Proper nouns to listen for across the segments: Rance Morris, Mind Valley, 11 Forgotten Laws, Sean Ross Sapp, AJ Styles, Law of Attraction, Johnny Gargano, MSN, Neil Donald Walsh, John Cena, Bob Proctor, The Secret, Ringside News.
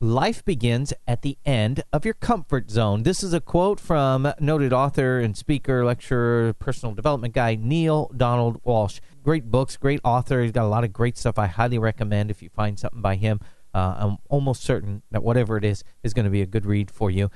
Life begins at the end of your comfort zone. This is a quote from noted author and speaker, lecturer, personal development guy, Neil Donald Walsh. Great books, great author. He's got a lot of great stuff. I highly recommend if you find something by him. I'm almost certain that whatever it is going to be a good read for you.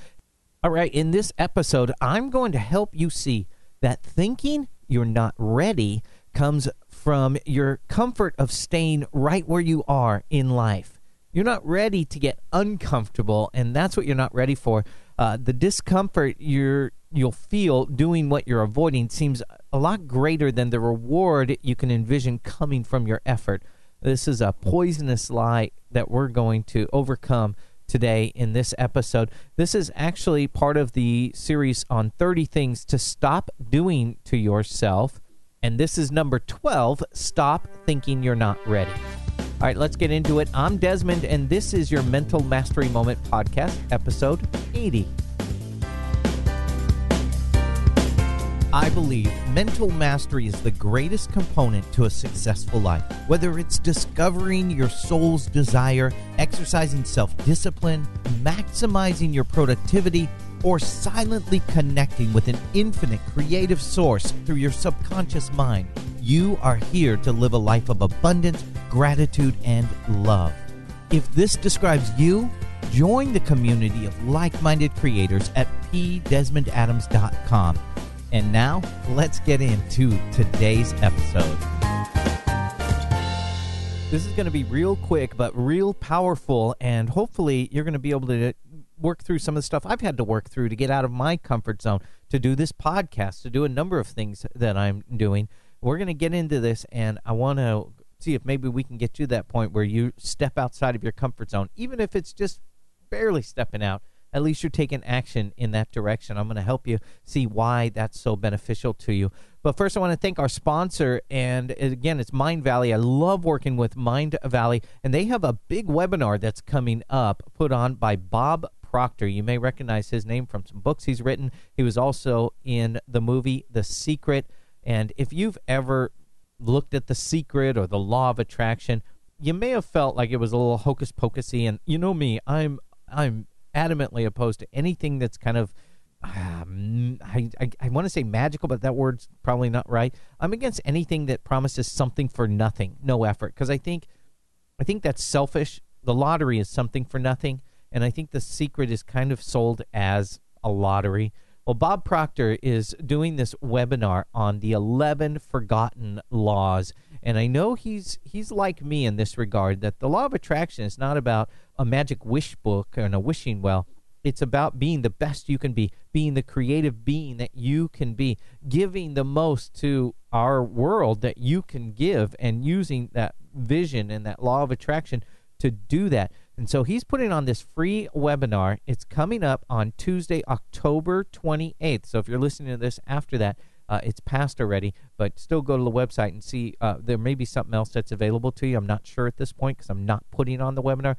All right, in this episode, I'm going to help you see that thinking you're not ready comes from your comfort of staying right where you are in life. You're not ready to get uncomfortable, and that's what you're not ready for. The discomfort you'll feel doing what you're avoiding seems a lot greater than the reward you can envision coming from your effort. This is a poisonous lie that we're going to overcome today in this episode. This is actually part of the series on 30 things to stop doing to yourself, and this is number 12, stop thinking you're not ready. All right, let's get into it. I'm Desmond, and this is your Mental Mastery Moment Podcast, episode 80. I believe mental mastery is the greatest component to a successful life. Whether it's discovering your soul's desire, exercising self-discipline, maximizing your productivity, or silently connecting with an infinite creative source through your subconscious mind, you are here to live a life of abundance, gratitude, and love. If this describes you, join the community of like-minded creators at pdesmondadams.com. And now, let's get into today's episode. This is going to be real quick, but real powerful, and hopefully you're going to be able to work through some of the stuff I've had to work through to get out of my comfort zone, to do this podcast, to do a number of things that I'm doing. We're going to get into this, and I want to see if maybe we can get to that point where you step outside of your comfort zone. Even if it's just barely stepping out, at least you're taking action in that direction. I'm going to help you see why that's so beneficial to you. But first, I want to thank our sponsor, and again, it's Mind Valley. I love working with Mind Valley, and they have a big webinar that's coming up put on by Bob Proctor. You may recognize his name from some books he's written. He was also in the movie The Secret. And if you've ever looked at The Secret or the Law of Attraction, you may have felt like it was a little hocus-pocusy. And you know me, I'm adamantly opposed to anything that's kind of, I want to say magical, but that word's probably not right. I'm against anything that promises something for nothing, no effort, because I think that's selfish. The lottery is something for nothing, and I think The Secret is kind of sold as a lottery. Well, Bob Proctor is doing this webinar on the 11 Forgotten Laws, and I know he's like me in this regard, that the Law of Attraction is not about a magic wish book and a wishing well. It's about being the best you can be, being the creative being that you can be, giving the most to our world that you can give, and using that vision and that Law of Attraction to do that. And so he's putting on this free webinar. It's coming up on Tuesday, October 28th. So if you're listening to this after that, it's past already, but still go to the website and see. There may be something else that's available to you. I'm not sure at this point because I'm not putting on the webinar,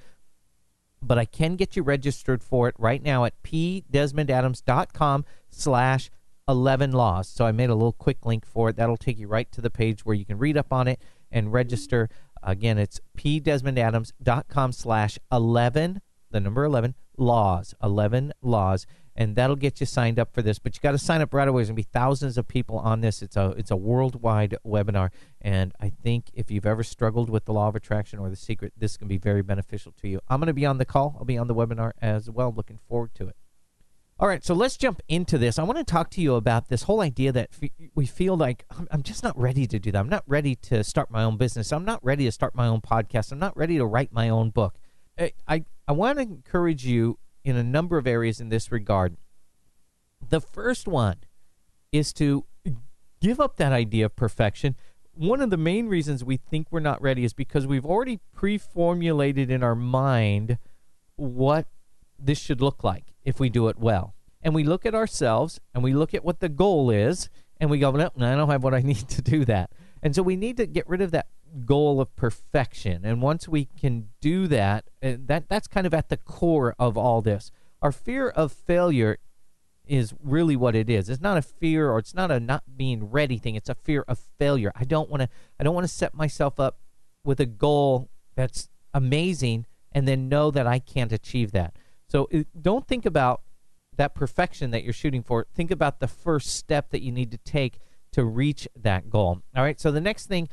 but I can get you registered for it right now at pdesmondadams.com/11laws. So I made a little quick link for it. That'll take you right to the page where you can read up on it and register. Again, it's pdesmondadams.com/11, the number 11, laws, 11 laws, and that'll get you signed up for this. But you got to sign up right away. There's going to be thousands of people on this. It's a worldwide webinar, and I think if you've ever struggled with the Law of Attraction or The Secret, this can be very beneficial to you. I'm going to be on the call. I'll be on the webinar as well. Looking forward to it. All right, so let's jump into this. I want to talk to you about this whole idea that we feel like, I'm just not ready to do that. I'm not ready to start my own business. I'm not ready to start my own podcast. I'm not ready to write my own book. I want to encourage you in a number of areas in this regard. The first one is to give up that idea of perfection. One of the main reasons we think we're not ready is because we've already pre-formulated in our mind what this should look like if we do it well. And we look at ourselves, and we look at what the goal is, and we go, no, I don't have what I need to do that. And so we need to get rid of that goal of perfection. And once we can do that, that's kind of at the core of all this. Our fear of failure is really what it is. It's not a fear, or it's not a not being ready thing. It's a fear of failure. I don't want to set myself up with a goal that's amazing and then know that I can't achieve that. So don't think about that perfection that you're shooting for. Think about the first step that you need to take to reach that goal. All right, so the next thing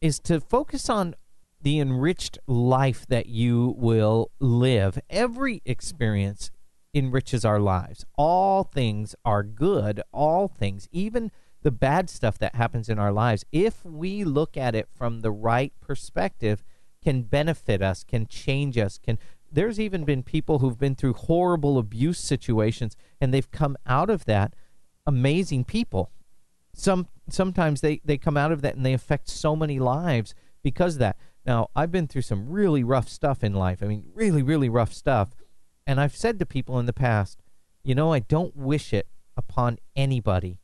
is to focus on the enriched life that you will live. Every experience enriches our lives. All things are good, all things, even the bad stuff that happens in our lives, if we look at it from the right perspective, can benefit us, can change us, can... There's even been people who've been through horrible abuse situations, and they've come out of that amazing people. Sometimes they come out of that and they affect so many lives because of that. Now, I've been through some really rough stuff in life. I mean, really, really rough stuff. And I've said to people in the past, you know, I don't wish it upon anybody,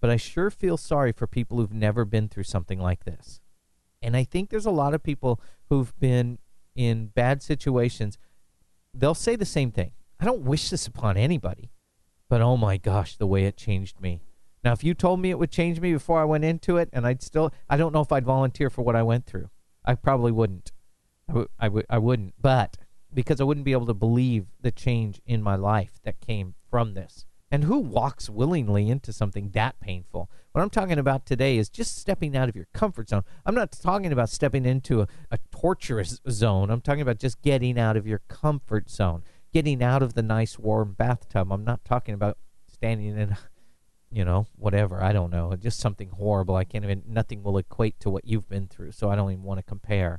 but I sure feel sorry for people who've never been through something like this. And I think there's a lot of people who've been in bad situations. They'll say the same thing. I don't wish this upon anybody, but oh my gosh, the way it changed me. Now, if you told me it would change me before I went into it, and I don't know if I'd volunteer for what I went through. I probably wouldn't. I wouldn't, but because I wouldn't be able to believe the change in my life that came from this. And who walks willingly into something that painful? What I'm talking about today is just stepping out of your comfort zone. I'm not talking about stepping into a torturous zone. I'm talking about just getting out of your comfort zone, getting out of the nice warm bathtub. I'm not talking about standing in, you know, whatever. I don't know. Just something horrible. Nothing will equate to what you've been through, so I don't even want to compare.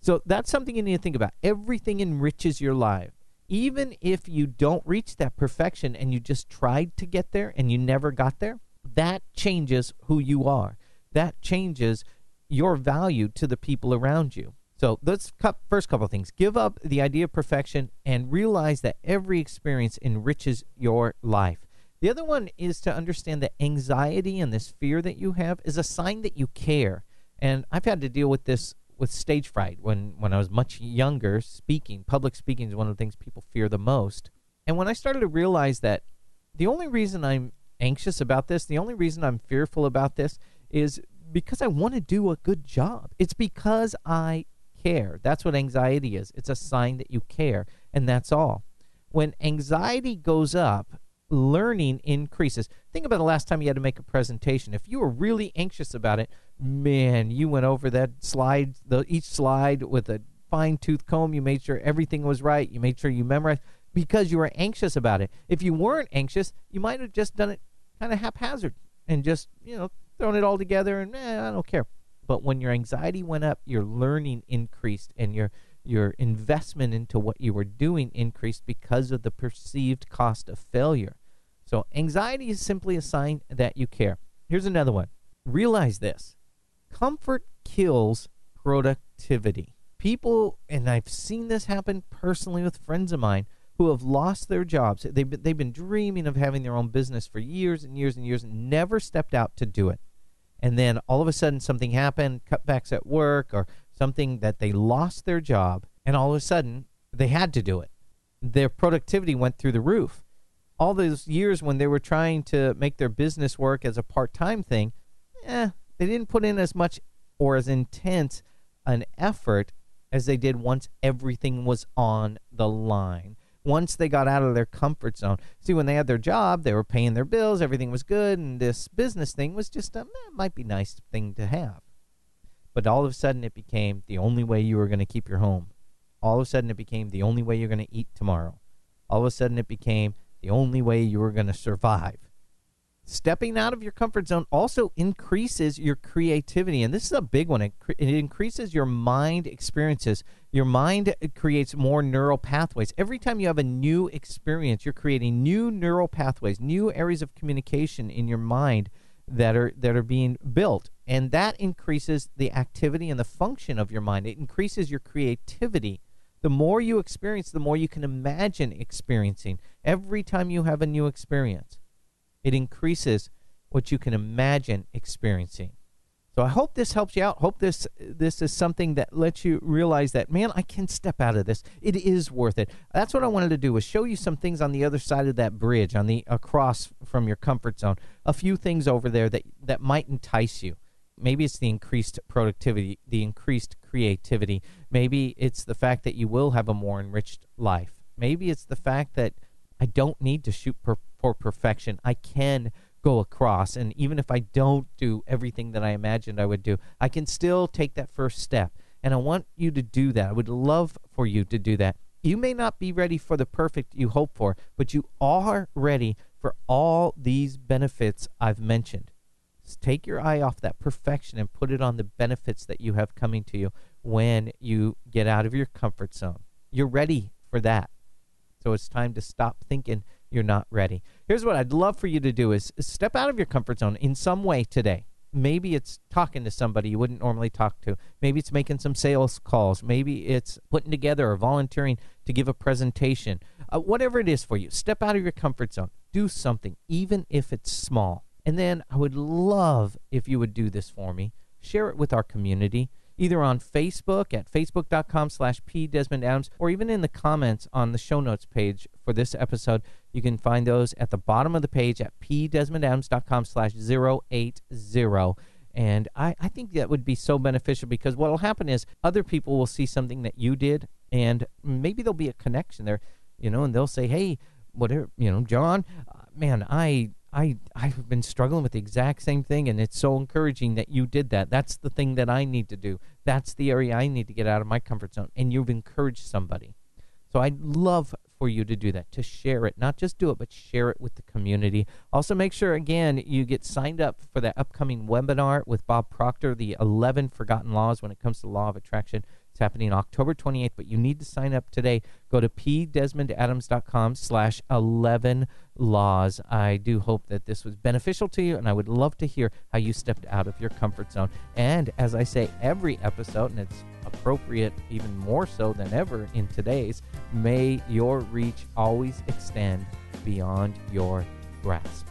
So that's something you need to think about. Everything enriches your life. Even if you don't reach that perfection and you just tried to get there and you never got there, that changes who you are. That changes your value to the people around you. So let's first couple of things. Give up the idea of perfection and realize that every experience enriches your life. The other one is to understand that anxiety and this fear that you have is a sign that you care. And I've had to deal with this with stage fright. When I was much younger, public speaking is one of the things people fear the most. And when I started to realize that the only reason I'm anxious about this, the only reason I'm fearful about this is because I want to do a good job. It's because I care. That's what anxiety is. It's a sign that you care, and that's all. When anxiety goes up, learning increases. Think about the last time you had to make a presentation. If you were really anxious about it, man, you went over that slide, each slide with a fine-tooth comb. You made sure everything was right. You made sure you memorized because you were anxious about it. If you weren't anxious, you might have just done it kind of haphazard and just, you know, thrown it all together and I don't care. But when your anxiety went up, your learning increased and your investment into what you were doing increased because of the perceived cost of failure. So anxiety is simply a sign that you care. Here's another one. Realize this. Comfort kills productivity. People, and I've seen this happen personally with friends of mine who have lost their jobs. They've been dreaming of having their own business for years and years and years and never stepped out to do it. And then all of a sudden something happened, cutbacks at work or something that they lost their job, and all of a sudden they had to do it. Their productivity went through the roof. All those years when they were trying to make their business work as a part-time thing, they didn't put in as much or as intense an effort as they did once everything was on the line. Once they got out of their comfort zone. See, when they had their job, they were paying their bills, everything was good, and this business thing was just it might be a nice thing to have. But all of a sudden it became the only way you were going to keep your home. All of a sudden it became the only way you're going to eat tomorrow. All of a sudden it became the only way you were going to survive. Stepping out of your comfort zone also increases your creativity. And this is a big one. It increases your mind experiences. Your mind creates more neural pathways. Every time you have a new experience, you're creating new neural pathways, new areas of communication in your mind that are being built. And that increases the activity and the function of your mind. It increases your creativity. The more you experience, the more you can imagine experiencing. Every time you have a new experience, it increases what you can imagine experiencing. So I hope this helps you out. Hope this is something that lets you realize that, man, I can step out of this. It is worth it. That's what I wanted to do, was show you some things on the other side of that bridge, across from your comfort zone. A few things over there that might entice you. maybe it's the increased productivity, the increased creativity. Maybe it's the fact that you will have a more enriched life. Maybe it's the fact that I don't need to shoot for perfection. I can go across, and even if I don't do everything that I imagined I would do, I can still take that first step. And I want you to do that. I would love for you to do that. You may not be ready for the perfect you hope for, but you are ready for all these benefits I've mentioned. Just take your eye off that perfection and put it on the benefits that you have coming to you when you get out of your comfort zone. You're ready for that. So it's time to stop thinking you're not ready. Here's what I'd love for you to do is step out of your comfort zone in some way today. Maybe it's talking to somebody you wouldn't normally talk to. Maybe it's making some sales calls. Maybe it's putting together or volunteering to give a presentation. Whatever it is for you, step out of your comfort zone. Do something, even if it's small. And then I would love if you would do this for me. Share it with our community, either on Facebook at facebook.com/pdesmondadams, or even in the comments on the show notes page for this episode. You can find those at the bottom of the page at pdesmondadams.com/080. And I think that would be so beneficial, because what will happen is other people will see something that you did, and maybe there'll be a connection there, you know, and they'll say, hey, whatever, you know, John, man, I've been struggling with the exact same thing, and it's so encouraging that you did that. That's the thing that I need to do. That's the area I need to get out of my comfort zone, and you've encouraged somebody. So I'd love for you to do that, to share it, not just do it, but share it with the community. Also, make sure, again, you get signed up for that upcoming webinar with Bob Proctor, the 11 Forgotten Laws when it comes to Law of Attraction. It's happening October 28th, but you need to sign up today. Go to pdesmondadams.com/11laws. I do hope that this was beneficial to you, and I would love to hear how you stepped out of your comfort zone. And as I say every episode, and it's appropriate even more so than ever in today's, may your reach always extend beyond your grasp.